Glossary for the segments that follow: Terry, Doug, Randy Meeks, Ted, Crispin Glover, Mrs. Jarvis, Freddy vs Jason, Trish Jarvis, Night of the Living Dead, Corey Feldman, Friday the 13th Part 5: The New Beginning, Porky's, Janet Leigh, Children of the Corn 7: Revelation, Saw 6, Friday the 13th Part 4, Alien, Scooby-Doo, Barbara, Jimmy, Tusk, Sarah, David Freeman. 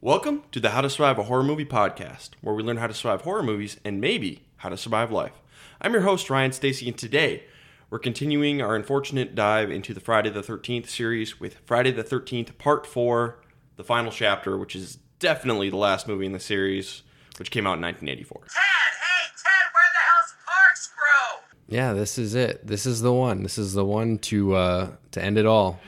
Welcome to the How to Survive a Horror Movie podcast, where we learn how to survive horror movies and maybe how to survive life. I'm your host, Ryan Stacey, and today we're continuing our unfortunate dive into the Friday the 13th series with Friday the 13th Part 4, the final chapter, which is definitely the last movie in the series, which came out in 1984. Ted! Hey, Ted, where the hell's Corkscrew? Yeah, this is it. This is the one. This is the one to end it all.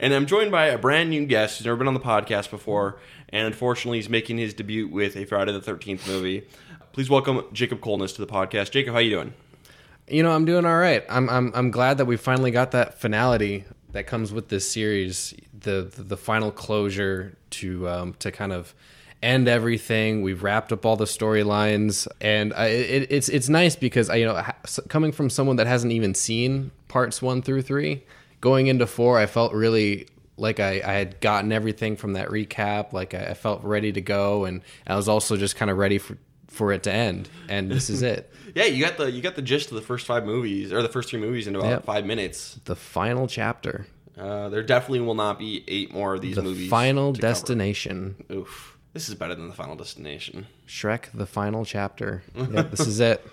And I'm joined by a brand new guest who's never been on the podcast before, and unfortunately he's making his debut with a Friday the 13th movie. Please welcome Jacob Colness to the podcast. Jacob, how you doing? You know, I'm doing all right. I'm glad that we finally got that finality that comes with this series, the final closure to kind of end everything. We've wrapped up all the storylines, and it's nice because coming from someone that hasn't even seen parts 1 through 3. Going into 4, I felt really like I had gotten everything from that recap. Like I felt ready to go, and I was also just kind of ready for it to end. And this is it. Yeah, you got the gist of the first 5 movies, or the first 3 movies, in about 5 minutes. The final chapter. There definitely will not be 8 more of these movies. The Final Destination. Cover. Oof, this is better than The Final Destination. Shrek: The Final Chapter. Yeah, this is it.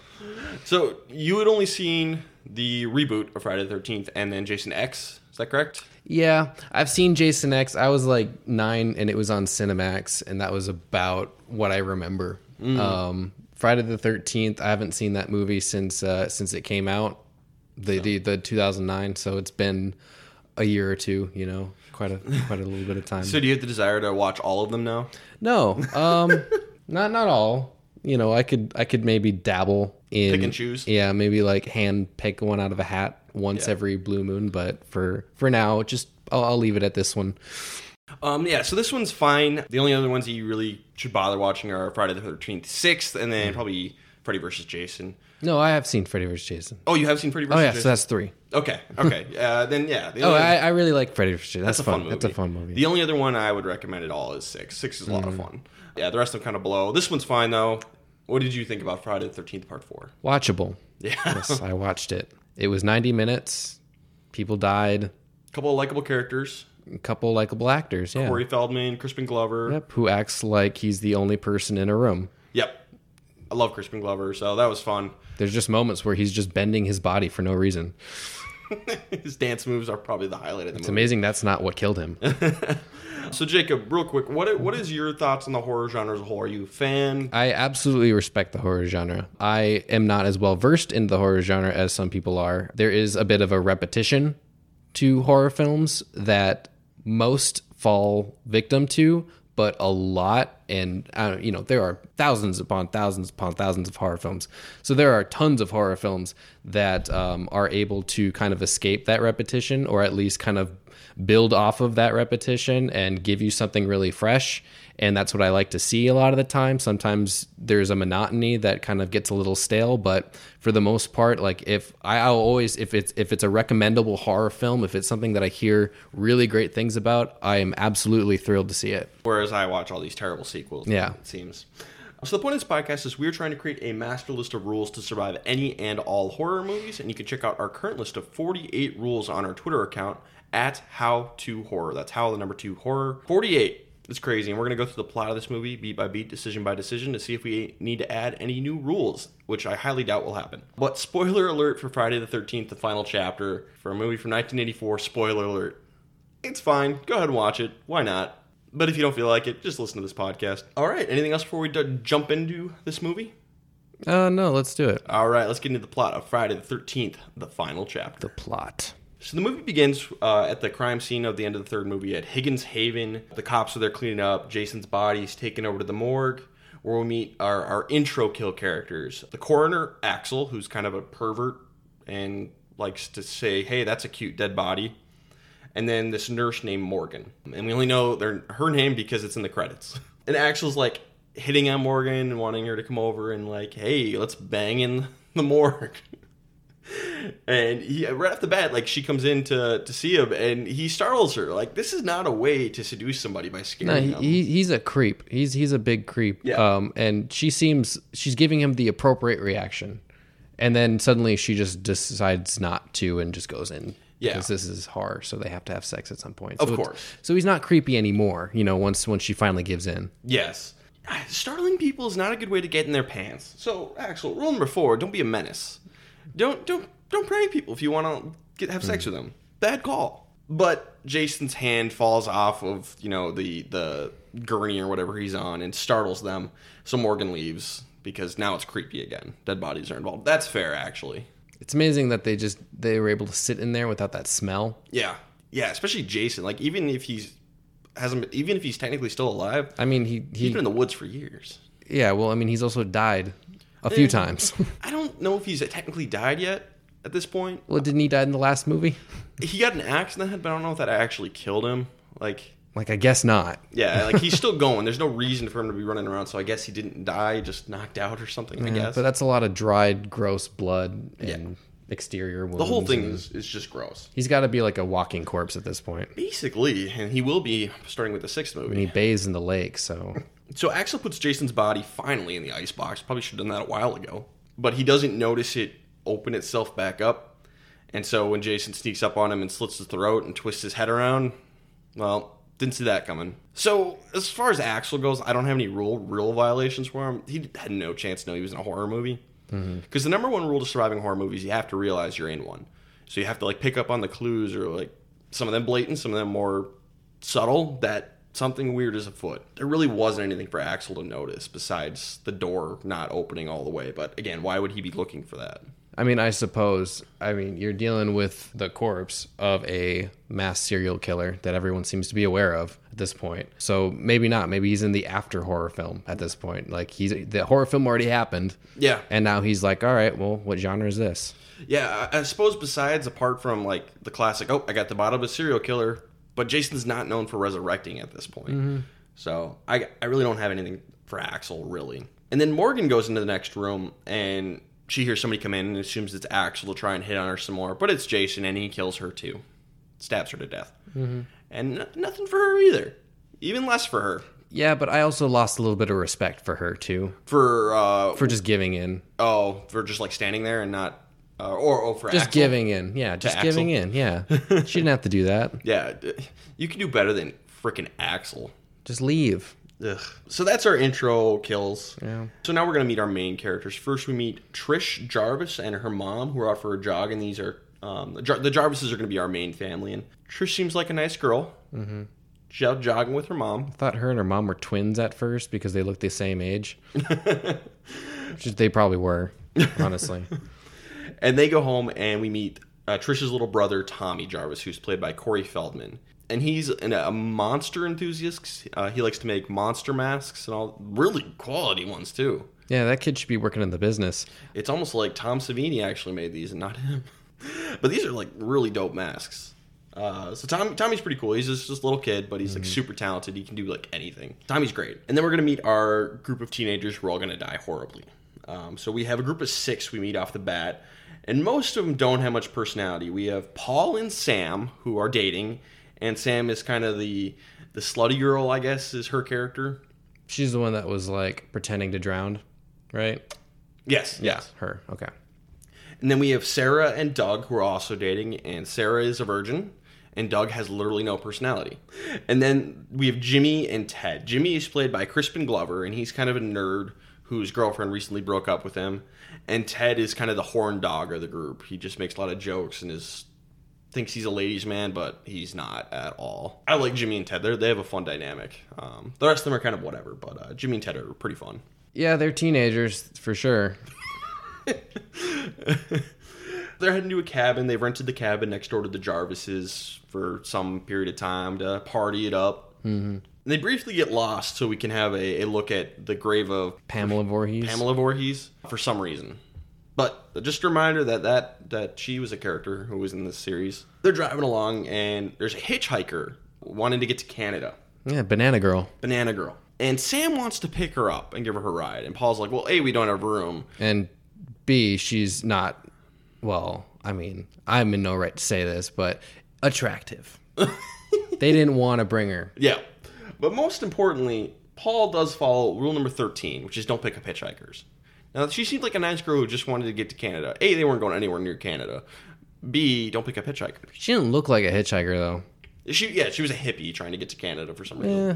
So you had only seen the reboot of Friday the 13th and then Jason X, is that correct? Yeah, I've seen Jason X. I was like 9 and it was on Cinemax, and that was about what I remember. Friday the 13th, I haven't seen that movie since it came out, the 2009, so it's been a year or two, quite a little bit of time. So do you have the desire to watch all of them now? No, not all. I could maybe dabble in... Pick and choose? Yeah, maybe like hand pick one out of a hat once every blue moon, but for now, just I'll leave it at this one. So this one's fine. The only other ones that you really should bother watching are Friday the 13th, 6th, and then probably Freddy vs Jason. No, I have seen Freddy vs Jason. Oh, you have seen Freddy vs Jason? Oh, yeah, Jason? So that's 3. Okay. Then, yeah. The I really like Freddy vs Jason. That's a fun movie. That's a fun movie. The only other one I would recommend at all is 6. 6 is a lot of fun. Yeah, the rest of them kind of blow. This one's fine, though. What did you think about Friday the 13th Part 4? Watchable. Yeah. Yes, I watched it. It was 90 minutes. People died. A couple of likable characters. A couple likable actors, yeah. Corey Feldman, Crispin Glover. Yep, who acts like he's the only person in a room. Yep. I love Crispin Glover, so that was fun. There's just moments where he's just bending his body for no reason. His dance moves are probably the highlight of the movie. It's amazing that's not what killed him. So, Jacob, real quick, what is your thoughts on the horror genre as a whole? Are you a fan? I absolutely respect the horror genre. I am not as well versed in the horror genre as some people are. There is a bit of a repetition to horror films that most fall victim to, but a lot, and there are thousands upon thousands of horror films. So there are tons of horror films that are able to kind of escape that repetition, or at least kind of build off of that repetition and give you something really fresh. And that's what I like to see a lot of the time. Sometimes there's a monotony that kind of gets a little stale, but for the most part, like if it's a recommendable horror film, if it's something that I hear really great things about, I am absolutely thrilled to see it. Whereas I watch all these terrible sequels, yeah, it seems. So the point of this podcast is we're trying to create a master list of rules to survive any and all horror movies, and you can check out our current list of 48 rules on our Twitter account at How2Horror. That's How 2Horror. 48. It's crazy, and we're going to go through the plot of this movie, beat by beat, decision by decision, to see if we need to add any new rules, which I highly doubt will happen. But spoiler alert for Friday the 13th, the final chapter, for a movie from 1984, spoiler alert. It's fine. Go ahead and watch it. Why not? But if you don't feel like it, just listen to this podcast. All right, anything else before we jump into this movie? No, let's do it. All right, let's get into the plot of Friday the 13th, the final chapter. The plot. So the movie begins at the crime scene of the end of the third movie at Higgins Haven. The cops are there cleaning up. Jason's body's taken over to the morgue, where we meet our intro kill characters. The coroner, Axel, who's kind of a pervert and likes to say, hey, that's a cute dead body. And then this nurse named Morgan. And we only know her name because it's in the credits. And Axel's, like, hitting on Morgan and wanting her to come over and, like, hey, let's bang in the morgue. And he, right off the bat, like, she comes in to see him, and he startles her. Like, this is not a way to seduce somebody by scaring them. He's a creep. He's a big creep. Yeah. And she's giving him the appropriate reaction. And then suddenly she just decides not to and just goes in. Yeah. Because this is horror, so they have to have sex at some point. Of course. So he's not creepy anymore, you know, once she finally gives in. Yes. Startling people is not a good way to get in their pants. So, Axel, rule number 4, don't be a menace. Don't prank people if you want to have sex with them. Bad call. But Jason's hand falls off of, you know, the gurney or whatever he's on and startles them. So Morgan leaves because now it's creepy again. Dead bodies are involved. That's fair, actually. It's amazing that they were able to sit in there without that smell. Yeah. Yeah, especially Jason. Like, even if he's technically still alive. I mean, he's been in the woods for years. Yeah, well, I mean, he's also died a few times. I don't know if he's technically died yet at this point. Well, didn't he die in the last movie? He got an axe in the head, but I don't know if that actually killed him. Like I guess not. Yeah, like, he's still going. There's no reason for him to be running around, so I guess he didn't die, just knocked out or something, yeah, I guess. But that's a lot of dried, gross blood and exterior wounds. The whole thing is just gross. He's got to be like a walking corpse at this point. Basically, and he will be starting with the 6th movie. And he bathes in the lake, so... So Axel puts Jason's body finally in the icebox. Probably should have done that a while ago. But he doesn't notice it open itself back up. And so when Jason sneaks up on him and slits his throat and twists his head around, well, didn't see that coming. So as far as Axel goes, I don't have any rule violations for him. He had no chance to know he was in a horror movie. Because the number one rule to surviving horror movies, you have to realize you're in one. So you have to, like, pick up on the clues, or, like, some of them blatant, some of them more subtle, that something weird is afoot. There really wasn't anything for Axel to notice besides the door not opening all the way. But again, why would he be looking for that? I mean, I suppose. I mean, you're dealing with the corpse of a mass serial killer that everyone seems to be aware of at this point. So maybe not. Maybe he's in the after horror film at this point. Like, the horror film already happened. Yeah. And now he's like, all right, well, what genre is this? Yeah, I suppose apart from, like, the classic, oh, I got the bottom of a serial killer, but Jason's not known for resurrecting at this point. Mm-hmm. So I really don't have anything for Axel, really. And then Morgan goes into the next room, and she hears somebody come in and assumes it's Axel to try and hit on her some more. But it's Jason, and he kills her too. Stabs her to death. Mm-hmm. And nothing for her either. Even less for her. Yeah, but I also lost a little bit of respect for her too. For just giving in. Oh, for just, like, standing there and not... for Axel. Just giving in. Yeah, just giving in. Yeah. She didn't have to do that. Yeah. You can do better than freaking Axel. Just leave. Ugh. So that's our intro kills. Yeah. So now we're going to meet our main characters. First, we meet Trish Jarvis and her mom, who are out for a jog, and these are the Jarvises are going to be our main family. And Trish seems like a nice girl. Mm-hmm. She's out jogging with her mom. I thought her and her mom were twins at first because they looked the same age. Which they probably were, honestly. And they go home, and we meet Trish's little brother, Tommy Jarvis, who's played by Corey Feldman. And he's a monster enthusiast. He likes to make monster masks and all, really quality ones, too. Yeah, that kid should be working in the business. It's almost like Tom Savini actually made these and not him. But these are, like, really dope masks. So Tommy's pretty cool. He's just this little kid, but he's, like, super talented. He can do, like, anything. Tommy's great. And then we're going to meet our group of teenagers who are all going to die horribly. So we have a group of 6 we meet off the bat. And most of them don't have much personality. We have Paul and Sam, who are dating. And Sam is kind of the slutty girl, I guess, is her character. She's the one that was, like, pretending to drown, right? Yes. Yes. Her. Okay. And then we have Sarah and Doug, who are also dating. And Sarah is a virgin. And Doug has literally no personality. And then we have Jimmy and Ted. Jimmy is played by Crispin Glover, and he's kind of a nerd whose girlfriend recently broke up with him. And Ted is kind of the horn dog of the group. He just makes a lot of jokes and thinks he's a ladies' man, but he's not at all. I like Jimmy and Ted. They have a fun dynamic. The rest of them are kind of whatever, but Jimmy and Ted are pretty fun. Yeah, they're teenagers, for sure. They're heading to a cabin. They've rented the cabin next door to the Jarvises for some period of time to party it up. Mm-hmm. They briefly get lost so we can have a look at the grave of... Pamela Voorhees. For some reason. But just a reminder that she was a character who was in this series. They're driving along, and there's a hitchhiker wanting to get to Canada. Yeah, Banana Girl. And Sam wants to pick her up and give her a ride. And Paul's like, well, A, we don't have room. And B, she's not... Well, I mean, I'm in no right to say this, but attractive. They didn't want to bring her. Yeah. But most importantly, Paul does follow rule number 13, which is don't pick up hitchhikers. Now, she seemed like a nice girl who just wanted to get to Canada. A, they weren't going anywhere near Canada. B, don't pick up hitchhikers. She didn't look like a hitchhiker, though. She was a hippie trying to get to Canada for some reason. Yeah.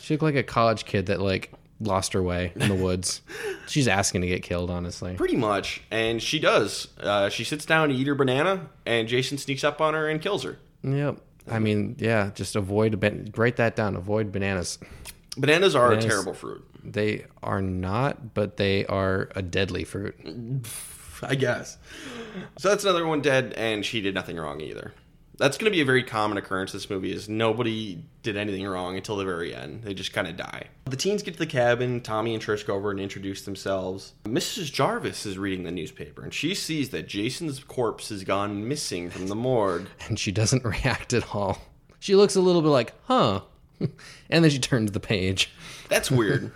She looked like a college kid that, like, lost her way in the woods. She's asking to get killed, honestly. Pretty much. And she does. She sits down to eat her banana, and Jason sneaks up on her and kills her. Yep. I mean, yeah, just write that down. Avoid bananas. Bananas are a terrible fruit. They are not, but they are a deadly fruit. I guess. So that's another one dead, and she did nothing wrong either. That's going to be a very common occurrence in this movie, is nobody did anything wrong until the very end. They just kind of die. The teens get to the cabin. Tommy and Trish go over and introduce themselves. Mrs. Jarvis is reading the newspaper, and she sees that Jason's corpse has gone missing from the morgue. And she doesn't react at all. She looks a little bit like, huh. And then she turns the page. That's weird.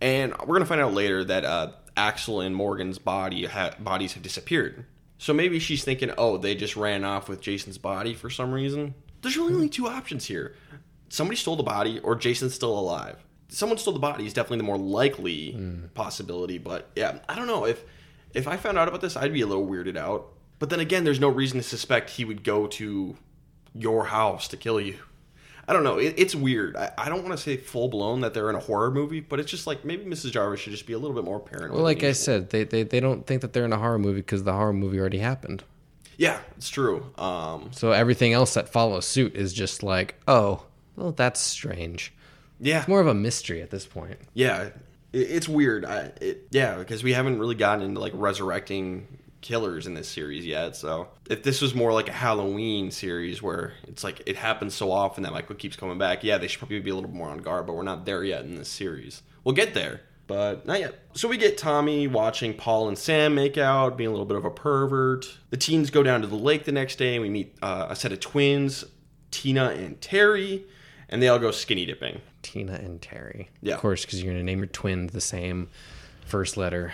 And we're going to find out later that Axel and Morgan's bodies have disappeared. So maybe she's thinking, oh, they just ran off with Jason's body for some reason. There's really only two options here. Somebody stole the body, or Jason's still alive. Someone stole the body is definitely the more likely possibility. But yeah, I don't know. If I found out about this, I'd be a little weirded out. But then again, there's no reason to suspect he would go to your house to kill you. I don't know. It's weird. I don't want to say full-blown that they're in a horror movie, but it's just like maybe Mrs. Jarvis should just be a little bit more paranoid. Well, like I said, they don't think that they're in a horror movie because the horror movie already happened. Yeah, it's true. So everything else that follows suit is just like, oh, well, that's strange. Yeah. It's more of a mystery at this point. Yeah, it's weird. Because we haven't really gotten into like resurrecting killers in this series yet. So if this was more like a Halloween series where it's like it happens so often that Michael keeps coming back, yeah, they should probably be a little more on guard, but we're not there yet in this series. We'll get there, but not yet. So we get Tommy watching Paul and Sam make out, being a little bit of a pervert. The teens go down to the lake the next day, and we meet a set of twins, Tina and Terry, and they all go skinny dipping. Tina and Terry. Yeah. Of course, because you're going to name your twins the same first letter.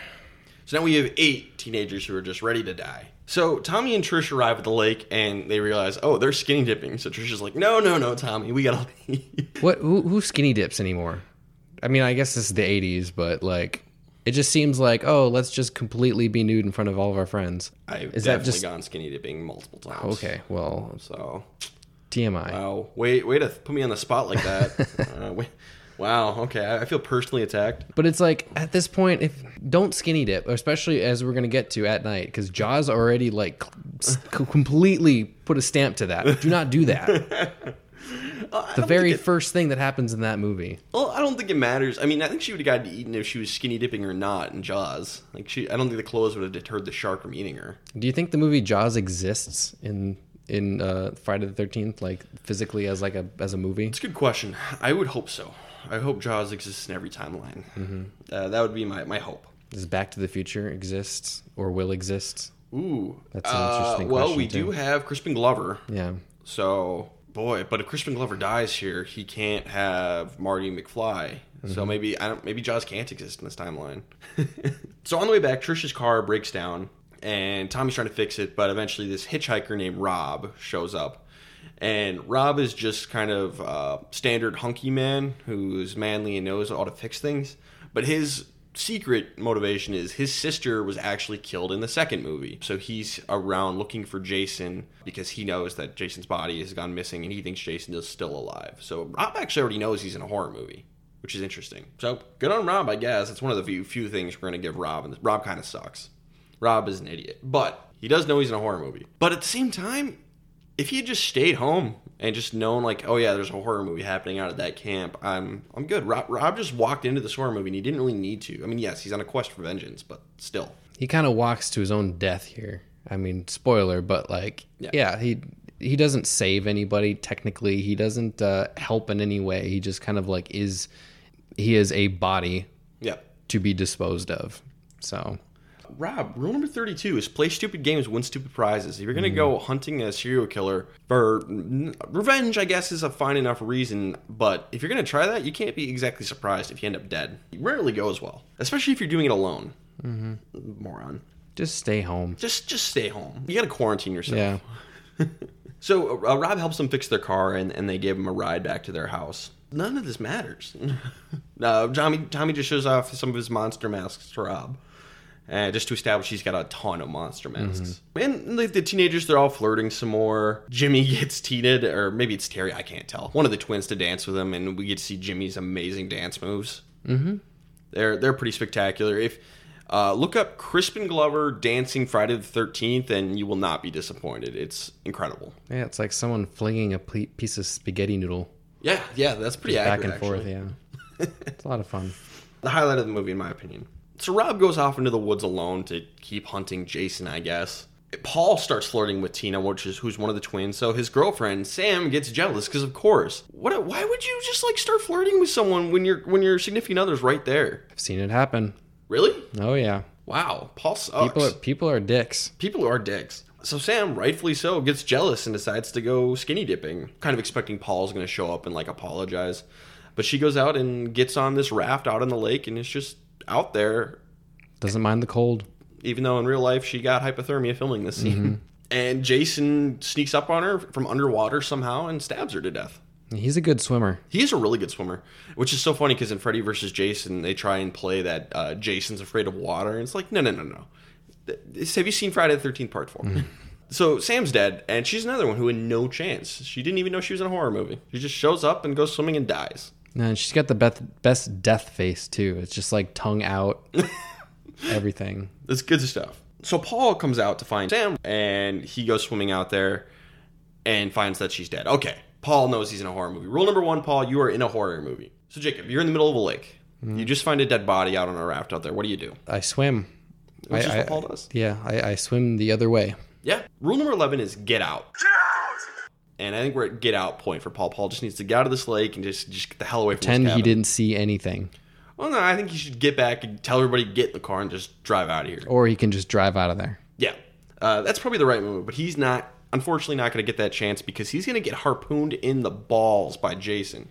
So now we have 8 teenagers who are just ready to die. So Tommy and Trish arrive at the lake, and they realize, oh, they're skinny dipping. So Trish is like, no, Tommy, we gotta leave. What? Who skinny dips anymore? I mean, I guess this is the 80s, but like, it just seems like, oh, let's just completely be nude in front of all of our friends. I've definitely gone skinny dipping multiple times. Okay, well, so TMI. Wow, way to put me on the spot like that. Wow, okay, I feel personally attacked. But it's like, at this point, don't skinny dip, especially as we're going to get to at night, because Jaws already, like, completely put a stamp to that. Do not do that. The very first thing that happens in that movie. Well, I don't think it matters. I mean, I think she would have gotten eaten if she was skinny dipping or not in Jaws. Like, I don't think the clothes would have deterred the shark from eating her. Do you think the movie Jaws exists in Friday the 13th, like, physically as a movie? It's a good question. I would hope so. I hope Jaws exists in every timeline. Mm-hmm. That would be my hope. Does Back to the Future exist or will exist? Ooh. That's an interesting question, we do have Crispin Glover. Yeah. So, boy, but if Crispin Glover dies here, he can't have Marty McFly. Mm-hmm. So maybe Jaws can't exist in this timeline. So on the way back, Trish's car breaks down, and Tommy's trying to fix it, but eventually this hitchhiker named Rob shows up. And Rob is just kind of standard hunky man who's manly and knows how to fix things. But his secret motivation is his sister was actually killed in the second movie. So he's around looking for Jason because he knows that Jason's body has gone missing and he thinks Jason is still alive. So Rob actually already knows he's in a horror movie, which is interesting. So good on Rob, I guess. It's one of the few things we're going to give Rob. And Rob kind of sucks. Rob is an idiot. But he does know he's in a horror movie. But at the same time, if he had just stayed home and just known, like, oh, yeah, there's a horror movie happening out at that camp, I'm good. Rob just walked into this horror movie, and he didn't really need to. I mean, yes, he's on a quest for vengeance, but still. He kind of walks to his own death here. I mean, spoiler, but, like, yeah he doesn't save anybody, technically. He doesn't help in any way. He just kind of, like, he is a body to be disposed of, so... Rob, rule number 32 is play stupid games, win stupid prizes. If you're going to go hunting a serial killer for revenge, I guess, is a fine enough reason. But if you're going to try that, you can't be exactly surprised if you end up dead. It rarely goes well, especially if you're doing it alone. Mm-hmm. Moron. Just stay home. Just stay home. You got to quarantine yourself. Yeah. So Rob helps them fix their car, and they give him a ride back to their house. None of this matters. Tommy just shows off some of his monster masks to Rob. Just to establish he's got a ton of monster masks. Mm-hmm. And the teenagers, they're all flirting some more. Jimmy gets Tina, or maybe it's Terry, I can't tell, one of the twins to dance with him, and we get to see Jimmy's amazing dance moves. Mm-hmm. They're pretty spectacular. If look up Crispin Glover dancing Friday the 13th, and you will not be disappointed. It's incredible. Yeah, it's like someone flinging a piece of spaghetti noodle. Yeah, that's pretty just accurate, back and forth, yeah. It's a lot of fun. The highlight of the movie, in my opinion. So Rob goes off into the woods alone to keep hunting Jason, I guess. Paul starts flirting with Tina, who's one of the twins. So his girlfriend, Sam, gets jealous because, of course. Why would you just start flirting with someone when your significant other's right there? I've seen it happen. Really? Oh, yeah. Wow. Paul sucks. People are dicks. People are dicks. So Sam, rightfully so, gets jealous and decides to go skinny dipping, kind of expecting Paul's going to show up and apologize. But she goes out and gets on this raft out on the lake, and it's just out there, doesn't mind the cold, even though in real life she got hypothermia filming this scene. Mm-hmm. And Jason sneaks up on her from underwater somehow and stabs her to death. He's a really good swimmer, which is so funny because in Freddy vs Jason they try and play that Jason's afraid of water, and it's like no. Have you seen Friday the 13th Part 4? Mm-hmm. So Sam's dead, and she's another one who had no chance. She didn't even know she was in a horror movie. She just shows up and goes swimming and dies. And she's got the best death face, too. It's just tongue out, everything. It's good stuff. So Paul comes out to find Sam, and he goes swimming out there and finds that she's dead. Okay, Paul knows he's in a horror movie. Rule number one, Paul, you are in a horror movie. So Jacob, you're in the middle of a lake. Mm-hmm. You just find a dead body out on a raft out there. What do you do? I swim. Which is what Paul does. Yeah, I swim the other way. Yeah. Rule number 11 is get out. Get out! And I think we're at get out point for Paul. Paul just needs to get out of this lake and just get the hell away from his cabin. He didn't see anything. Well, no, I think he should get back and tell everybody to get in the car and just drive out of here. Or he can just drive out of there. Yeah. That's probably the right move. But he's unfortunately not going to get that chance because he's going to get harpooned in the balls by Jason.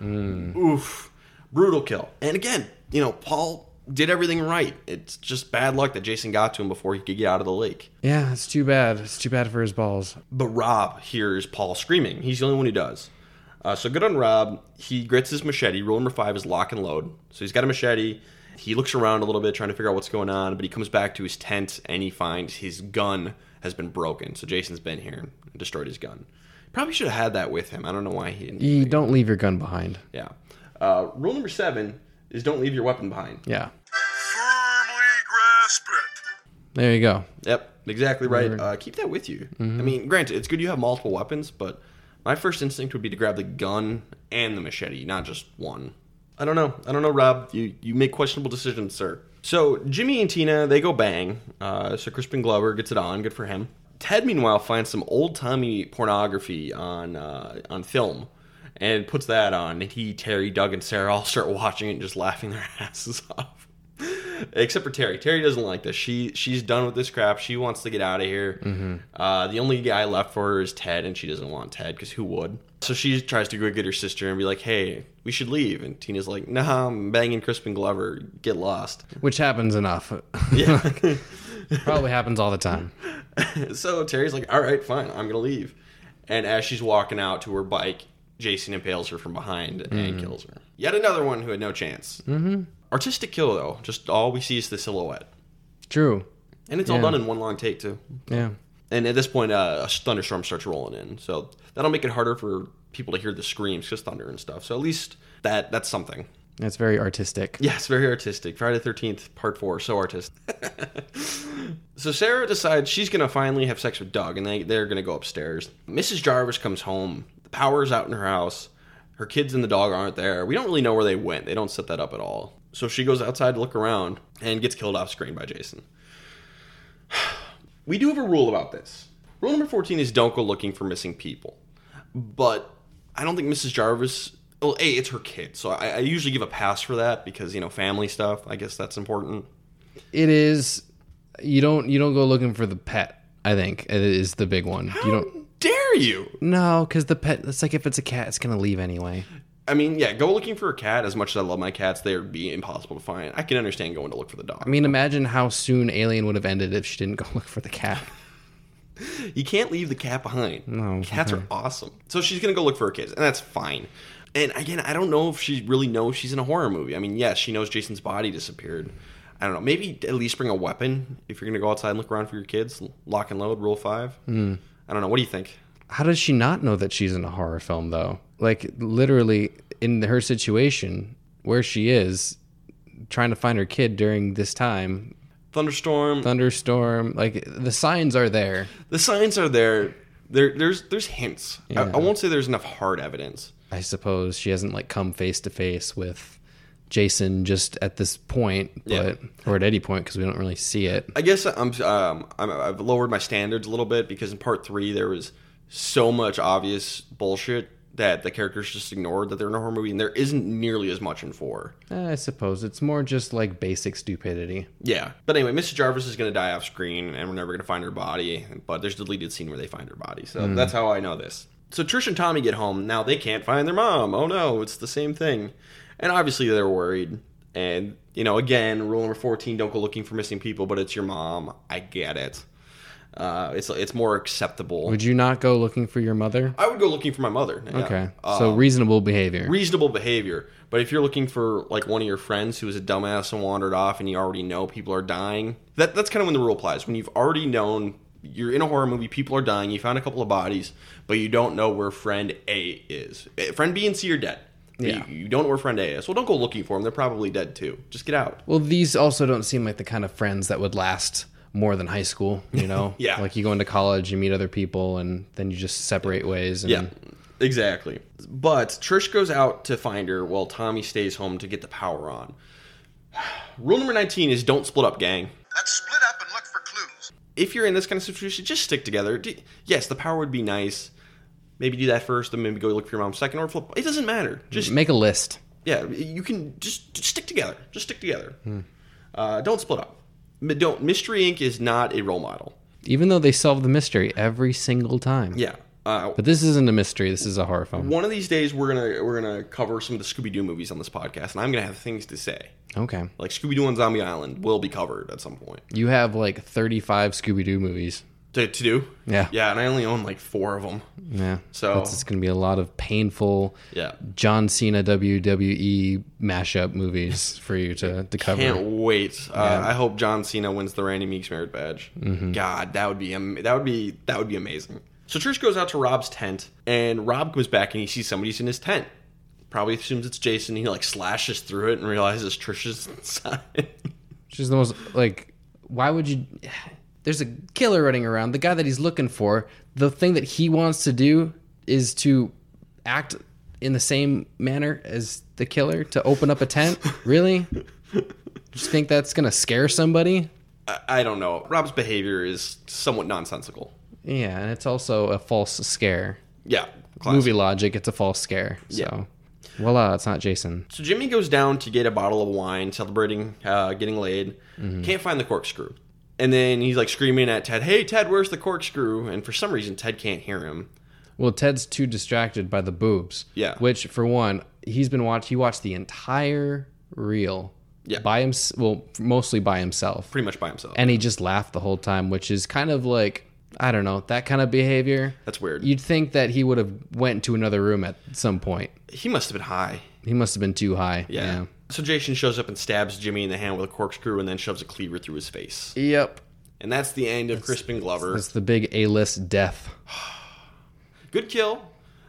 Mm. Oof. Brutal kill. And again, Paul did everything right. It's just bad luck that Jason got to him before he could get out of the lake. Yeah, it's too bad. It's too bad for his balls. But Rob hears Paul screaming. He's the only one who does. So good on Rob. He grits his machete. Rule number 5 is lock and load. So he's got a machete. He looks around a little bit trying to figure out what's going on, but he comes back to his tent and he finds his gun has been broken. So Jason's been here and destroyed his gun. Probably should have had that with him. I don't know why he didn't. You don't leave your gun behind. Yeah. Rule number 7 is don't leave your weapon behind. Yeah. There you go. Yep, exactly right. Keep that with you. Mm-hmm. I mean, granted, it's good you have multiple weapons, but my first instinct would be to grab the gun and the machete, not just one. I don't know, Rob. You make questionable decisions, sir. So Jimmy and Tina, they go bang. So Crispin Glover gets it on. Good for him. Ted, meanwhile, finds some old-timey pornography on film and puts that on. He, Terry, Doug, and Sarah all start watching it and just laughing their asses off. Except for Terry. Terry doesn't like this. She's done with this crap. She wants to get out of here. Mm-hmm. The only guy left for her is Ted, and she doesn't want Ted because who would? So she tries to go get her sister and be like, "Hey, we should leave." And Tina's like, "Nah, I'm banging Crispin Glover. Get lost." Which happens enough. Yeah, probably happens all the time. So Terry's like, "All right, fine. I'm gonna leave." And as she's walking out to her bike, Jason impales her from behind and kills her. Yet another one who had no chance. Mm-hmm. Artistic kill, though. Just all we see is the silhouette. True. And it's all done in one long take, too. Yeah. And at this point, a thunderstorm starts rolling in. So that'll make it harder for people to hear the screams, because thunder and stuff. So at least that's something. That's very artistic. Yeah, it's very artistic. Friday the 13th, Part 4, so artistic. So Sarah decides she's going to finally have sex with Doug, and they're going to go upstairs. Mrs. Jarvis comes home. The power's out in her house. Her kids and the dog aren't there. We don't really know where they went. They don't set that up at all. So she goes outside to look around and gets killed off screen by Jason. We do have a rule about this. Rule number 14 is don't go looking for missing people. But I don't think Mrs. Jarvis... Well, A, it's her kid. So I usually give a pass for that because, family stuff. I guess that's important. It is. You don't go looking for the pet, I think. It is the big one. How dare you? No, because the pet... It's like if it's a cat, it's going to leave anyway. I mean, yeah, go looking for a cat. As much as I love my cats, they would be impossible to find. I can understand going to look for the dog. I mean, imagine how soon Alien would have ended if she didn't go look for the cat. You can't leave the cat behind. No. Cats are awesome. So she's going to go look for her kids, and that's fine. And again, I don't know if she really knows she's in a horror movie. I mean, yes, she knows Jason's body disappeared. I don't know. Maybe at least bring a weapon if you're going to go outside and look around for your kids. Lock and load, rule 5. Mm. I don't know. What do you think? How does she not know that she's in a horror film, though? Like, literally, in her situation, where she is, trying to find her kid during this time. Thunderstorm. Like, the signs are there. There's hints. Yeah. I won't say there's enough hard evidence. I suppose she hasn't, like, come face-to-face with Jason just at this point, but or at any point, because we don't really see it. I guess I've lowered my standards a little bit, because in part 3 there was so much obvious bullshit that the characters just ignored that they're in a horror movie, and there isn't nearly as much in 4. I suppose it's more just like basic stupidity. Yeah, but anyway, Mrs. Jarvis is going to die off screen, and we're never going to find her body. But there's a deleted scene where they find her body, so that's how I know this. So Trish and Tommy get home. Now they can't find their mom. Oh no, it's the same thing. And obviously they're worried. And, you know, again, rule number 14, don't go looking for missing people, but it's your mom. I get it. It's more acceptable. Would you not go looking for your mother? I would go looking for my mother. Yeah. Okay. So reasonable behavior. But if you're looking for, like, one of your friends who is a dumbass and wandered off and you already know people are dying, that's kind of when the rule applies. When you've already known you're in a horror movie, people are dying, you found a couple of bodies, but you don't know where friend A is. Friend B and C are dead. Yeah. You don't know where friend A is. Well, don't go looking for them. They're probably dead, too. Just get out. Well, these also don't seem like the kind of friends that would last more than high school, you know? Yeah. Like, you go into college, you meet other people, and then you just separate ways. And... yeah, exactly. But Trish goes out to find her while Tommy stays home to get the power on. Rule number 19 is don't split up, gang. Let's split up and look for clues. If you're in this kind of situation, just stick together. Yes, the power would be nice. Maybe do that first, then maybe go look for your mom second, or flip. It doesn't matter. Just make a list. Yeah, you can just stick together. Just stick together. Hmm. Don't split up. Don't. Mystery Inc. is not a role model. Even though they solve the mystery every single time. Yeah. But this isn't a mystery. This is a horror film. One of these days, we're gonna cover some of the Scooby-Doo movies on this podcast, and I'm gonna have things to say. Okay. Like Scooby-Doo on Zombie Island will be covered at some point. You have like 35 Scooby-Doo movies. To do? Yeah. Yeah, and I only own like 4 of them. Yeah. So it's going to be a lot of painful John Cena WWE mashup movies for you to cover. Can't wait. Yeah. I hope John Cena wins the Randy Meeks merit badge. Mm-hmm. God, that would be amazing. So Trish goes out to Rob's tent, and Rob comes back and he sees somebody's in his tent. Probably assumes it's Jason. He like slashes through it and realizes Trish is inside. She's the most like, why would you... There's a killer running around. The guy that he's looking for, the thing that he wants to do is to act in the same manner as the killer, to open up a tent? Really? Just think that's going to scare somebody? I don't know. Rob's behavior is somewhat nonsensical. Yeah, and it's also a false scare. Yeah. Classic. Movie logic, it's a false scare. So. Yeah. Voila, it's not Jason. So Jimmy goes down to get a bottle of wine, celebrating getting laid. Mm-hmm. Can't find the corkscrew. And then he's like screaming at Ted, hey, Ted, where's the corkscrew? And for some reason, Ted can't hear him. Well, Ted's too distracted by the boobs. Yeah. Which, for one, he watched the entire reel. Yeah. Mostly by himself. Pretty much by himself. And he just laughed the whole time, which is kind of like, I don't know, that kind of behavior. That's weird. You'd think that he would have went to another room at some point. He must have been high. He must have been too high. Yeah. So Jason shows up and stabs Jimmy in the hand with a corkscrew and then shoves a cleaver through his face. Yep. And that's the end of Crispin Glover. That's the big A-list death. Good kill.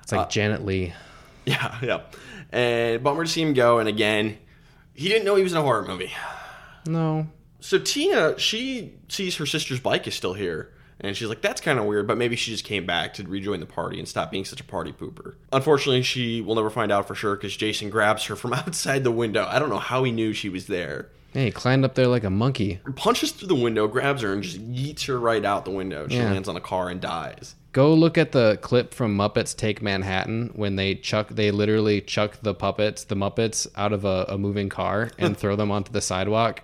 It's like Janet Leigh. Yeah. And bummer to see him go. And again, he didn't know he was in a horror movie. No. So Tina, she sees her sister's bike is still here. And she's like, that's kind of weird, but maybe she just came back to rejoin the party and stop being such a party pooper. Unfortunately, she will never find out for sure because Jason grabs her from outside the window. I don't know how he knew she was there. Hey, he climbed up there like a monkey. Punches through the window, grabs her, and just yeets her right out the window. She lands on a car and dies. Go look at the clip from Muppets Take Manhattan when they literally chuck the Muppets out of a moving car and throw them onto the sidewalk.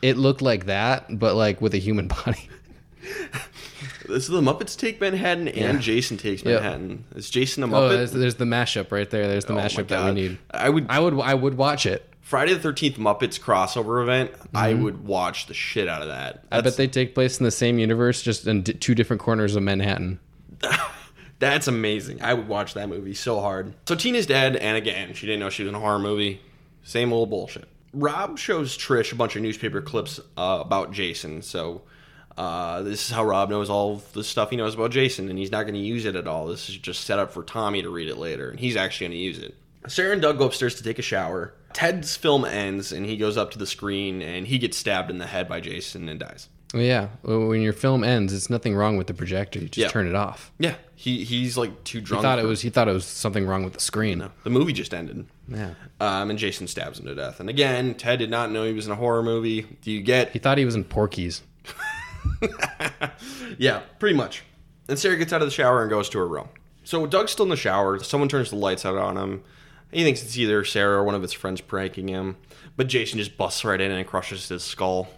It looked like that, but like with a human body. This is the Muppets Take Manhattan and Jason Takes Manhattan. Yep. Is Jason a Muppet? Oh, there's the mashup right there. There's the mashup that we need. I would watch it. Friday the 13th Muppets crossover event, I would watch the shit out of that. I bet they take place in the same universe, just in two different corners of Manhattan. That's amazing. I would watch that movie so hard. So Tina's dead, and again, she didn't know she was in a horror movie. Same old bullshit. Rob shows Trish a bunch of newspaper clips about Jason, so this is how Rob knows all of the stuff he knows about Jason, and he's not going to use it at all. This is just set up for Tommy to read it later, and he's actually going to use it. Sarah and Doug go upstairs to take a shower. Ted's film ends, and he goes up to the screen, and he gets stabbed in the head by Jason and dies. Well, yeah, when your film ends, it's nothing wrong with the projector. You just turn it off. Yeah, he's like too drunk. He thought it was something wrong with the screen. No, the movie just ended. Yeah, and Jason stabs him to death. And again, Ted did not know he was in a horror movie. He thought he was in Porky's. Yeah, pretty much. And Sarah gets out of the shower and goes to her room. So Doug's still in the shower. Someone turns the lights out on him. He thinks it's either Sarah or one of his friends pranking him. But Jason just busts right in and crushes his skull.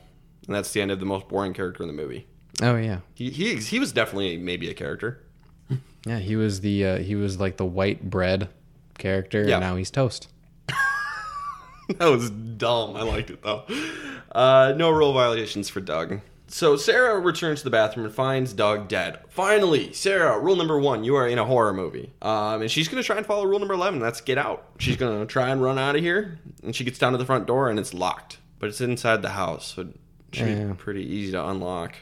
And that's the end of the most boring character in the movie. Oh yeah, he was definitely maybe a character. Yeah, he was the he was like the white bread character, and now he's toast. That was dumb. I liked it though. No rule violations for Doug. So Sarah returns to the bathroom and finds Doug dead. Finally, Sarah, rule number 1: you are in a horror movie. And she's gonna try and follow rule number 11. That's get out. She's gonna try and run out of here, and she gets down to the front door and it's locked, but it's inside the house. So should be pretty easy to unlock.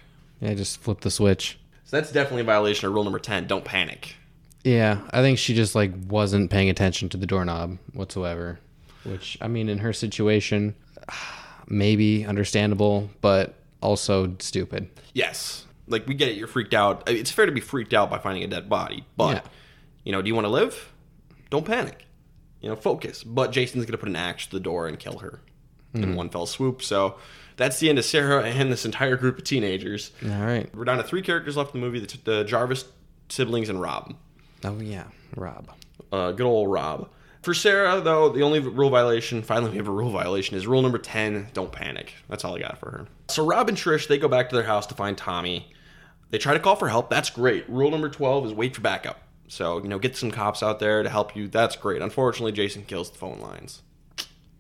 Yeah, just flip the switch. So that's definitely a violation of rule number 10. Don't panic. Yeah, I think she just like wasn't paying attention to the doorknob whatsoever. Which, I mean, in her situation, maybe understandable, but also stupid. Yes. Like, we get it. You're freaked out. It's fair to be freaked out by finding a dead body. But, you know, do you want to live? Don't panic. You know, focus. But Jason's going to put an axe to the door and kill her in one fell swoop. So that's the end of Sarah and this entire group of teenagers. All right. We're down to 3 characters left in the movie, the Jarvis siblings and Rob. Oh, yeah. Rob. Good old Rob. For Sarah, though, the only rule violation, finally we have a rule violation, is rule number 10, don't panic. That's all I got for her. So Rob and Trish, they go back to their house to find Tommy. They try to call for help. That's great. Rule number 12 is wait for backup. So, you know, get some cops out there to help you. That's great. Unfortunately, Jason kills the phone lines.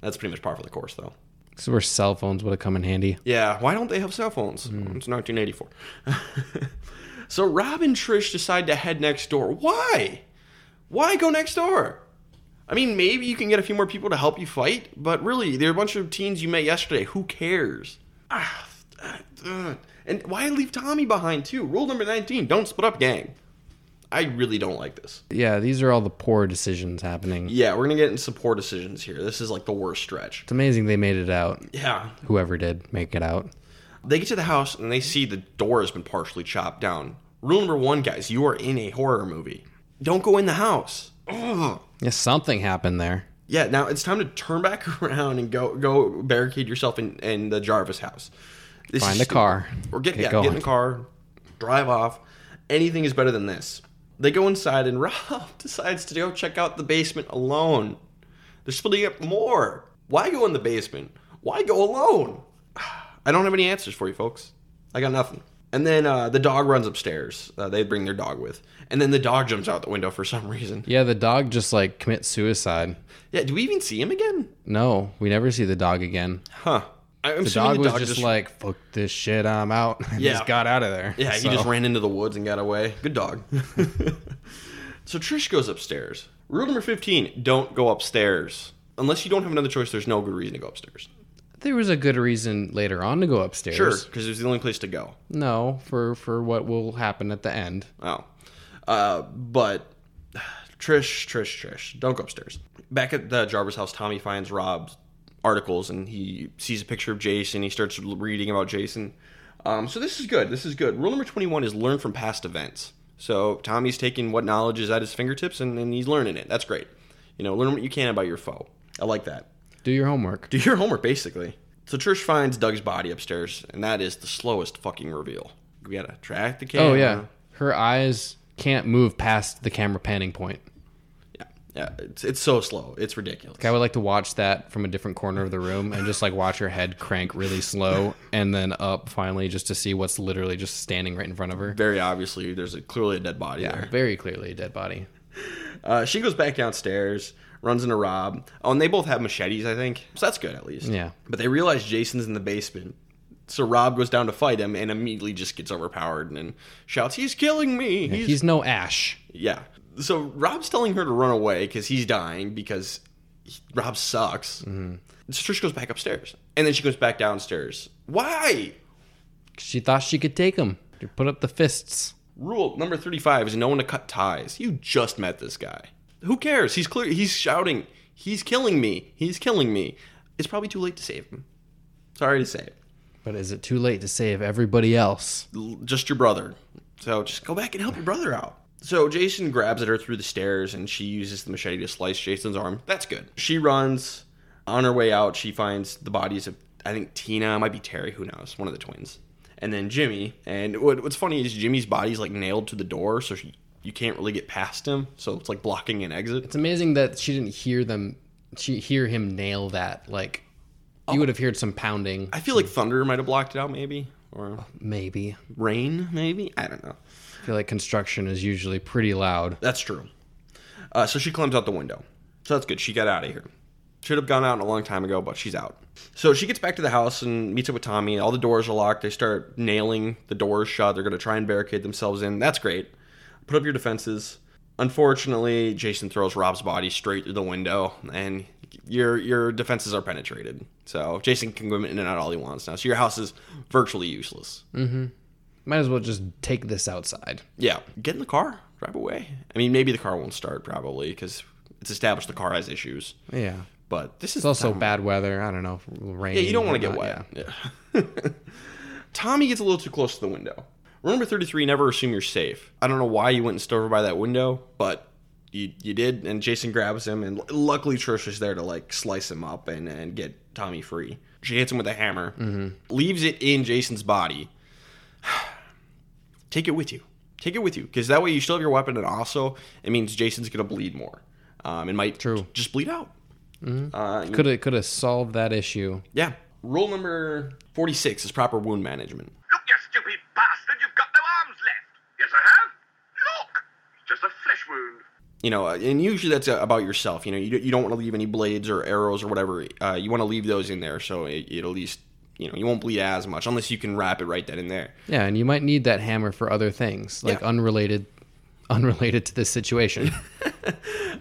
That's pretty much par for the course, though. This is where cell phones would have come in handy. Yeah, why don't they have cell phones? It's 1984. So Rob and Trish decide to head next door. Why? Why go next door? I mean, maybe you can get a few more people to help you fight, but really, they're a bunch of teens you met yesterday. Who cares? And why leave Tommy behind, too? Rule number 19, don't split up gang. I really don't like this. Yeah, these are all the poor decisions happening. Yeah, we're going to get into some poor decisions here. This is like the worst stretch. It's amazing they made it out. Yeah. Whoever did make it out. They get to the house and they see the door has been partially chopped down. Rule number 1, guys, you are in a horror movie. Don't go in the house. Ugh. Yeah, something happened there. Yeah, now it's time to turn back around and go barricade yourself in the Jarvis house. Find a car. Or get in the car, drive off. Anything is better than this. They go inside, and Rob decides to go check out the basement alone. They're splitting up more. Why go in the basement? Why go alone? I don't have any answers for you, folks. I got nothing. And then the dog runs upstairs. They bring their dog with. And then the dog jumps out the window for some reason. Yeah, the dog just, like, commits suicide. Yeah, do we even see him again? No, we never see the dog again. Huh. The dog was just like, fuck this shit, I'm out. And just got out of there. Yeah, he just ran into the woods and got away. Good dog. So Trish goes upstairs. Rule number 15, don't go upstairs. Unless you don't have another choice, there's no good reason to go upstairs. There was a good reason later on to go upstairs. Sure, because it was the only place to go. No, for what will happen at the end. Oh. But Trish, don't go upstairs. Back at the Jarvis house, Tommy finds Rob's articles, and he sees a picture of Jason. He starts reading about Jason. So this is good. This is good. Rule number 21 is learn from past events. So Tommy's taking what knowledge is at his fingertips, and he's learning it. That's great. You know, learn what you can about your foe. I like that. Do your homework. Do your homework, basically. So Trish finds Doug's body upstairs, and that is the slowest fucking reveal. We gotta track the camera. Oh, yeah. Her eyes can't move past the camera panning point. Yeah. Yeah, it's so slow. It's ridiculous. Like, I would like to watch that from a different corner of the room and just like watch her head crank really slow and then up finally just to see what's literally just standing right in front of her. Very obviously, there's clearly a dead body there. Yeah, very clearly a dead body. She goes back downstairs, runs into Rob. Oh, and they both have machetes, I think. So that's good, at least. Yeah. But they realize Jason's in the basement. So Rob goes down to fight him and immediately just gets overpowered and then shouts, "He's killing me!" Yeah, he's no Ash. Yeah. So Rob's telling her to run away because he's dying because Rob sucks. Mm-hmm. So Trish goes back upstairs. And then she goes back downstairs. Why? She thought she could take him. She put up the fists. Rule number 35 is no one to cut ties. You just met this guy. Who cares? He's clear. He's shouting, "He's killing me. He's killing me." It's probably too late to save him. Sorry to say it. But is it too late to save everybody else? Just your brother. So just go back and help your brother out. So Jason grabs at her through the stairs, and she uses the machete to slice Jason's arm. That's good. She runs. On her way out, she finds the bodies of, I think, Tina. It might be Terry. Who knows? One of the twins. And then Jimmy. And what's funny is Jimmy's body's, like, nailed to the door, so you can't really get past him. So it's, like, blocking an exit. It's amazing that she didn't hear them. She hear him nail that, like... You would have heard some pounding. I feel like thunder might have blocked it out, maybe. Or maybe. Rain, maybe? I don't know. I feel like construction is usually pretty loud. That's true. So she climbs out the window. So that's good. She got out of here. Should have gone out a long time ago, but she's out. So she gets back to the house and meets up with Tommy. All the doors are locked. They start nailing the doors shut. They're going to try and barricade themselves in. That's great. Put up your defenses. Unfortunately, Jason throws Rob's body straight through the window, and your defenses are penetrated. So Jason can go in and out all he wants now. So your house is virtually useless. Mm-hmm. Might as well just take this outside. Yeah. Get in the car. Drive away. I mean, maybe the car won't start, probably, because it's established the car has issues. Yeah. But this is... It's also bad weather. I don't know. Rain. Yeah, you don't want to get wet. Yeah. Tommy gets a little too close to the window. Rule number 33, never assume you're safe. I don't know why you went and stood over by that window, but you did, and Jason grabs him, and luckily Trish is there to, like, slice him up and get Tommy free. She hits him with a hammer, leaves it in Jason's body. Take it with you. Take it with you, because that way you still have your weapon, and also it means Jason's going to bleed more. It might just bleed out. Mm-hmm. Could have solved that issue. Yeah. Rule number 46 is proper wound management. Look, you stupid bastard, you've got no arms left. Yes, I have. Look, just a flesh wound. You know, and usually that's about yourself. You know, you don't want to leave any blades or arrows or whatever. You want to leave those in there so it at least, you know, you won't bleed as much unless you can wrap it right then and there. Yeah, and you might need that hammer for other things, like unrelated to this situation. Get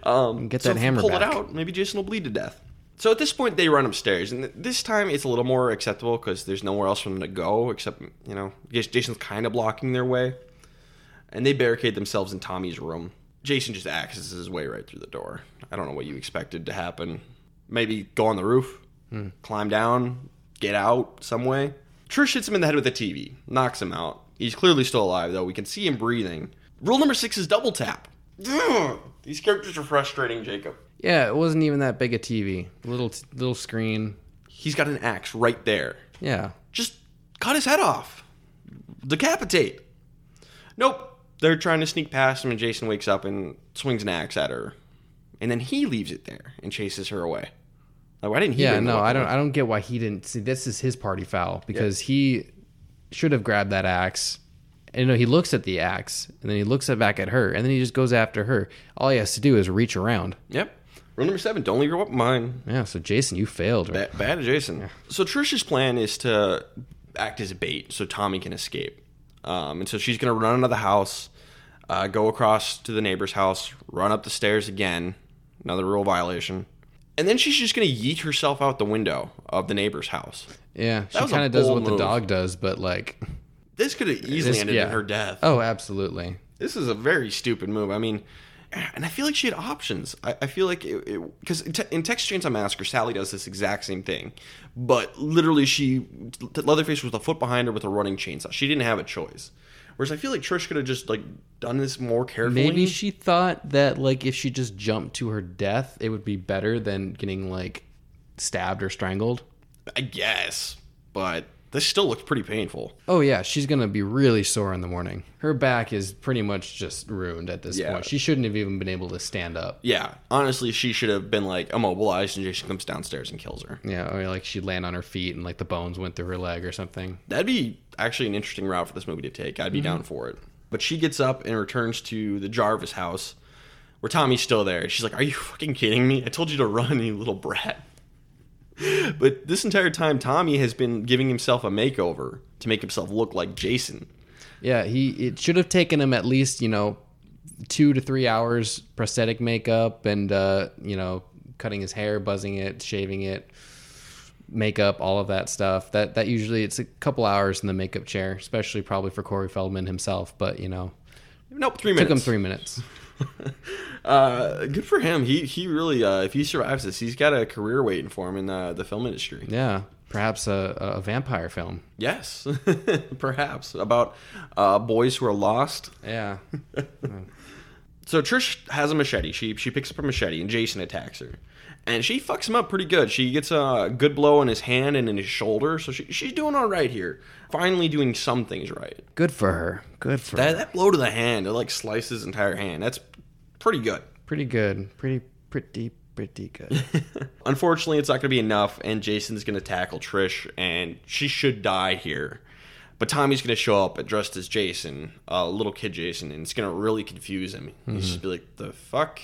that hammer back. Pull it out. Maybe Jason will bleed to death. So at this point, they run upstairs, and this time it's a little more acceptable because there's nowhere else for them to go except, you know, Jason's kind of blocking their way, and they barricade themselves in Tommy's room. Jason just axes his way right through the door. I don't know what you expected to happen. Maybe go on the roof, climb down, get out some way. Trish hits him in the head with a TV, knocks him out. He's clearly still alive, though. We can see him breathing. Rule number 6 is double tap. Ugh. These characters are frustrating, Jacob. Yeah, it wasn't even that big a TV. Little screen. He's got an axe right there. Yeah. Just cut his head off. Decapitate. Nope. They're trying to sneak past him, and Jason wakes up and swings an axe at her. And then he leaves it there and chases her away. Like, why didn't he? Yeah, no, I don't get why he didn't. See, this is his party foul, because he should have grabbed that axe. And, you know, he looks at the axe, and then he looks back at her, and then he just goes after her. All he has to do is reach around. Yep. Rule number 7, don't leave your weapon behind. Yeah, so Jason, you failed. Right? Bad Jason. Yeah. So Trish's plan is to act as a bait so Tommy can escape. And so she's going to run out of the house, go across to the neighbor's house, run up the stairs again, another rule violation. And then she's just going to yeet herself out the window of the neighbor's house. Yeah, she kind of does what the dog does, but like... This could have easily ended in her death. Oh, absolutely. This is a very stupid move. I mean... And I feel like she had options. I feel like... Because in Texas Chainsaw Massacre, Sally does this exact same thing. But literally, Leatherface was a foot behind her with a running chainsaw. She didn't have a choice. Whereas I feel like Trish could have just, like, done this more carefully. Maybe she thought that, like, if she just jumped to her death, it would be better than getting, like, stabbed or strangled. I guess. But This still looks pretty painful. Oh, yeah. She's going to be really sore in the morning. Her back is pretty much just ruined at this point. She shouldn't have even been able to stand up. Yeah. Honestly, she should have been, like, immobilized, and Jason comes downstairs and kills her. Yeah. Or, like, she'd land on her feet and, like, the bones went through her leg or something. That'd be actually an interesting route for this movie to take. I'd be down for it. But she gets up and returns to the Jarvis house where Tommy's still there. She's like, are you fucking kidding me? I told you to run, you little brat. But this entire time, Tommy has been giving himself a makeover to make himself look like Jason. Yeah, it should have taken him at least, 2 to 3 hours prosthetic makeup and, cutting his hair, buzzing it, shaving it, makeup, all of that stuff. That usually, it's a couple hours in the makeup chair, especially probably for Corey Feldman himself. But, Nope, 3 minutes. Took him 3 minutes. Good for him. He really, if he survives this, he's got a career waiting for him in the film industry. Yeah, perhaps a vampire film. Yes, perhaps about boys who are lost. Yeah. So Trish has a machete. She picks up her machete and Jason attacks her, and she fucks him up pretty good. She gets a good blow in his hand and in his shoulder. So she's doing all right here. Finally doing some things right. Good for her. Good for her. That blow to the hand, it like slices his entire hand. That's pretty good. Pretty good. Pretty good. Unfortunately, it's not going to be enough, and Jason's going to tackle Trish, and she should die here. But Tommy's going to show up dressed as Jason, little kid Jason, and it's going to really confuse him. Mm-hmm. He's just be like, the fuck?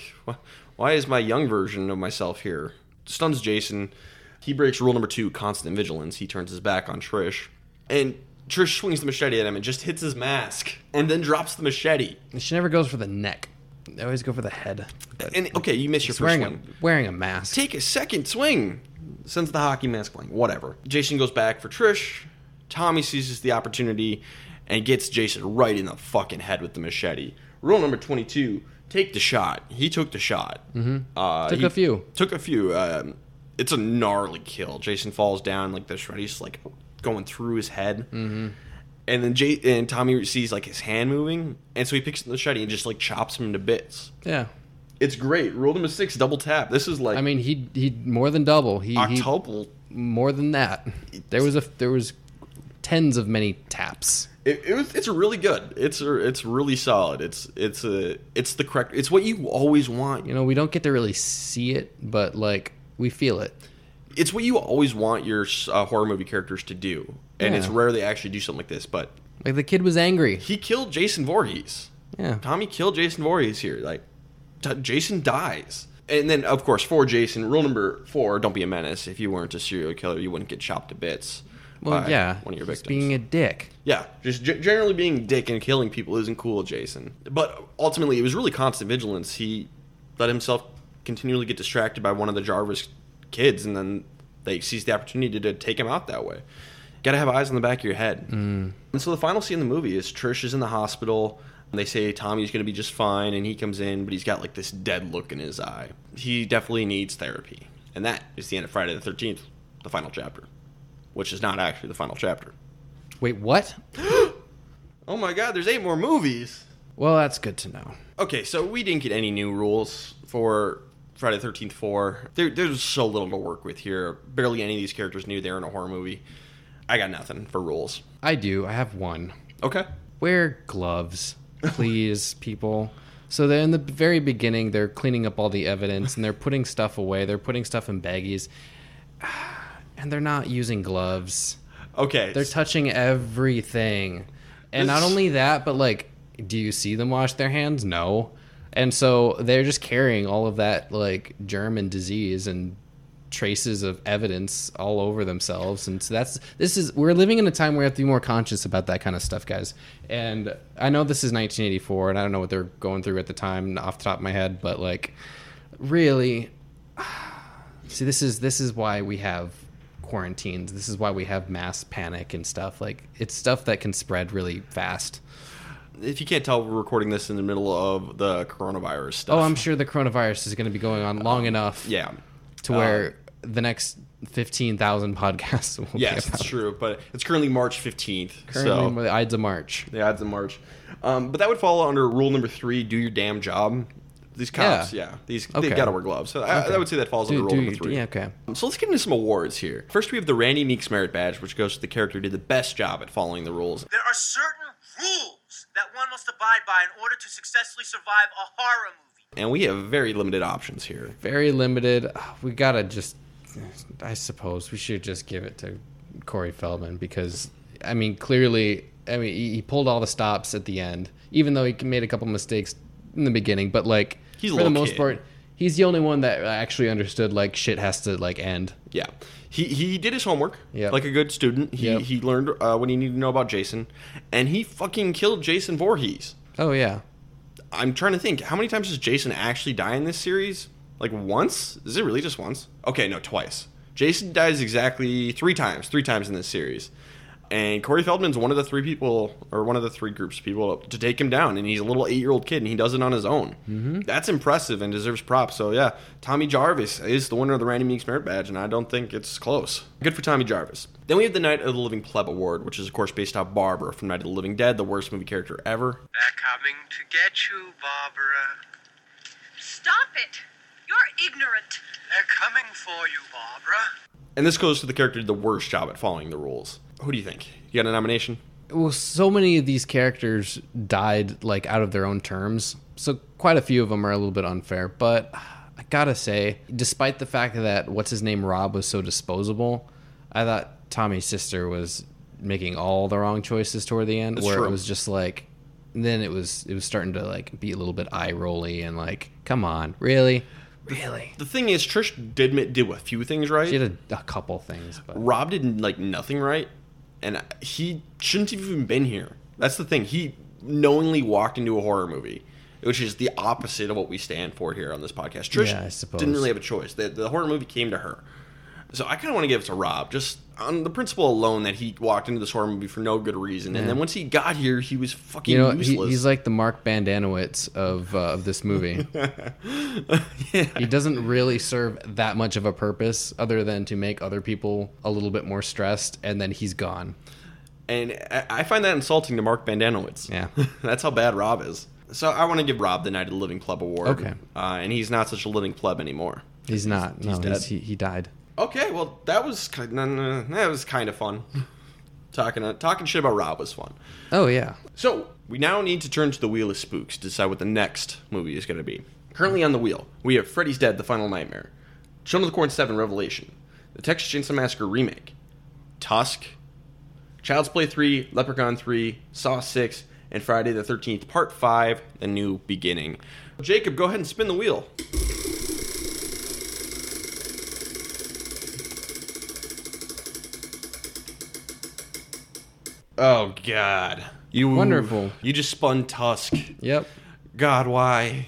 Why is my young version of myself here? Stuns Jason. He breaks rule number 2, constant vigilance. He turns his back on Trish. And Trish swings the machete at him and just hits his mask. And then drops the machete. She never goes for the neck. They always go for the head. And okay, you miss your first swing. Wearing a mask. Take a second swing. Since the hockey mask playing. Whatever. Jason goes back for Trish. Tommy seizes the opportunity and gets Jason right in the fucking head with the machete. Rule number 22... take the shot. He took the shot. Mm-hmm. Took a few. It's a gnarly kill. Jason falls down like this, right? He's like going through his head. Mm-hmm. And then Tommy sees like his hand moving. And so he picks up the machete and just like chops him into bits. Yeah. It's great. Rule number 6, double tap. This is like... I mean, he more than double. He octuple. More than that. There was tens of many taps. It's really good. It's really solid. It's the correct. It's what you always want. We don't get to really see it, but like we feel it. It's what you always want your horror movie characters to do, and it's rare they actually do something like this. But like the kid was angry. He killed Jason Voorhees. Yeah, Tommy killed Jason Voorhees here. Like Jason dies, and then of course for Jason, rule number 4: don't be a menace. If you weren't a serial killer, you wouldn't get chopped to bits. Well, yeah, one of your victims. Being a dick. Yeah, just generally being a dick and killing people isn't cool, Jason. But ultimately, it was really constant vigilance. He let himself continually get distracted by one of the Jarvis kids, and then they seized the opportunity to take him out that way. Got to have eyes on the back of your head. Mm. And so the final scene in the movie is Trish is in the hospital, and they say Tommy's going to be just fine, and he comes in, but he's got like this dead look in his eye. He definitely needs therapy. And that is the end of Friday the 13th, the final chapter. Which is not actually the final chapter. Wait, what? Oh my god, there's 8 more movies. Well, that's good to know. Okay, so we didn't get any new rules for Friday the 13th 4. There's so little to work with here. Barely any of these characters knew they were in a horror movie. I got nothing for rules. I do. I have one. Okay. Wear gloves, please, people. So they're in the very beginning, they're cleaning up all the evidence, and they're putting stuff away. They're putting stuff in baggies. And they're not using gloves. Okay. They're touching everything. And not only that, but like, do you see them wash their hands? No. And so they're just carrying all of that like germ and disease and traces of evidence all over themselves. And so we're living in a time where we have to be more conscious about that kind of stuff, guys. And I know this is 1984 and I don't know what they're going through at the time off the top of my head, but like really, see, this is why we have quarantines. This is why we have mass panic and stuff. Like, it's stuff that can spread really fast. If you can't tell, we're recording this in the middle of the coronavirus stuff. Oh, I'm sure the coronavirus is going to be going on long enough to where the next 15,000 podcasts will be about. It's true, but it's currently March 15th. Currently, the Ides of March. The Ides of March. But that would fall under rule number 3, do your damn job. These cops, yeah. These okay. They gotta wear gloves. So I would say that falls under rule number 3. Yeah, okay. So let's get into some awards here. First, we have the Randy Meeks Merit Badge, which goes to the character who did the best job at following the rules. There are certain rules that one must abide by in order to successfully survive a horror movie. And we have very limited options here. Very limited. We gotta just... I suppose we should just give it to Corey Feldman because, I mean, clearly... I mean, he pulled all the stops at the end, even though he made a couple mistakes in the beginning. But, like, for the most part, he's the only one that actually understood, like, shit has to, like, end. Yeah. He did his homework like a good student. He learned what he needed to know about Jason. And he fucking killed Jason Voorhees. Oh, yeah. I'm trying to think. How many times does Jason actually die in this series? Like, once? Is it really just once? Okay, no, twice. Jason dies exactly 3 times. 3 times in this series. And Corey Feldman's one of the 3 people, or one of the 3 groups of people, to take him down. And he's a little 8-year-old kid, and he does it on his own. Mm-hmm. That's impressive and deserves props. So, yeah, Tommy Jarvis is the winner of the Randy Meeks Merit Badge, and I don't think it's close. Good for Tommy Jarvis. Then we have the Night of the Living Pleb Award, which is, of course, based off Barbara from Night of the Living Dead, the worst movie character ever. They're coming to get you, Barbara. Stop it. You're ignorant. They're coming for you, Barbara. And this goes to the character who did the worst job at following the rules. Who do you think? You got a nomination? Well, so many of these characters died, like, out of their own terms. So quite a few of them are a little bit unfair. But I gotta say, despite the fact that what's-his-name Rob was so disposable, I thought Tommy's sister was making all the wrong choices toward the end. That's where true. It was just like... Then it was starting to, like, be a little bit eye-rolly and, like, come on, really? Really? The thing is, Trish did do a few things right. She did a couple things. But Rob did, like, nothing right. And he shouldn't have even been here. That's the thing. He knowingly walked into a horror movie, which is the opposite of what we stand for here on this podcast. Trish didn't really have a choice. The horror movie came to her. So I kind of want to give it to Rob, just on the principle alone that he walked into this horror movie for no good reason. Yeah. And then once he got here, he was fucking useless. He's like the Mark Bandanowitz of this movie. Yeah. He doesn't really serve that much of a purpose other than to make other people a little bit more stressed, and then he's gone. And I find that insulting to Mark Bandanowitz. Yeah. That's how bad Rob is. So I want to give Rob the Night of the Living Pleb Award. Okay. And he's not such a living pleb anymore. He's not. He's dead. He died. Okay, well, that was kind of fun. Talking shit about Rob was fun. Oh, yeah. So, we now need to turn to the Wheel of Spooks to decide what the next movie is going to be. Currently on the wheel, we have Freddy's Dead, The Final Nightmare, Children of the Corn 7, Revelation, The Texas Chainsaw Massacre Remake, Tusk, Child's Play 3, Leprechaun 3, Saw 6, and Friday the 13th Part 5, The New Beginning. Jacob, go ahead and spin the wheel. Oh, God. Wonderful. You just spun Tusk. Yep. God, why?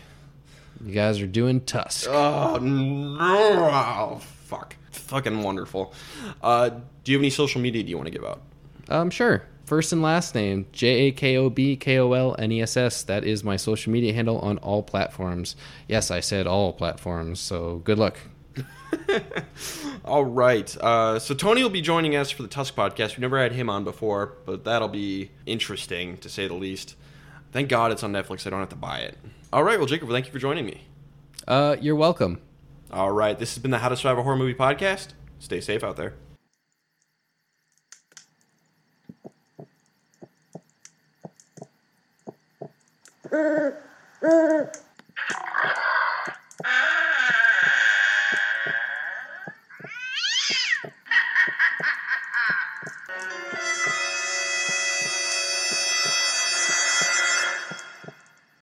You guys are doing Tusk. Oh, no. Oh, fuck. Fucking wonderful. Do you have any social media you want to give out? Sure. First and last name, JAKOBKOLNESS. That is my social media handle on all platforms. Yes, I said all platforms, so good luck. All right. So Tony will be joining us for the Tusk podcast. We never had him on before, but that'll be interesting, to say the least. Thank God it's on Netflix. I don't have to buy it. All right. Well, Jacob, thank you for joining me. You're welcome. All right. This has been the How to Survive a Horror Movie podcast. Stay safe out there.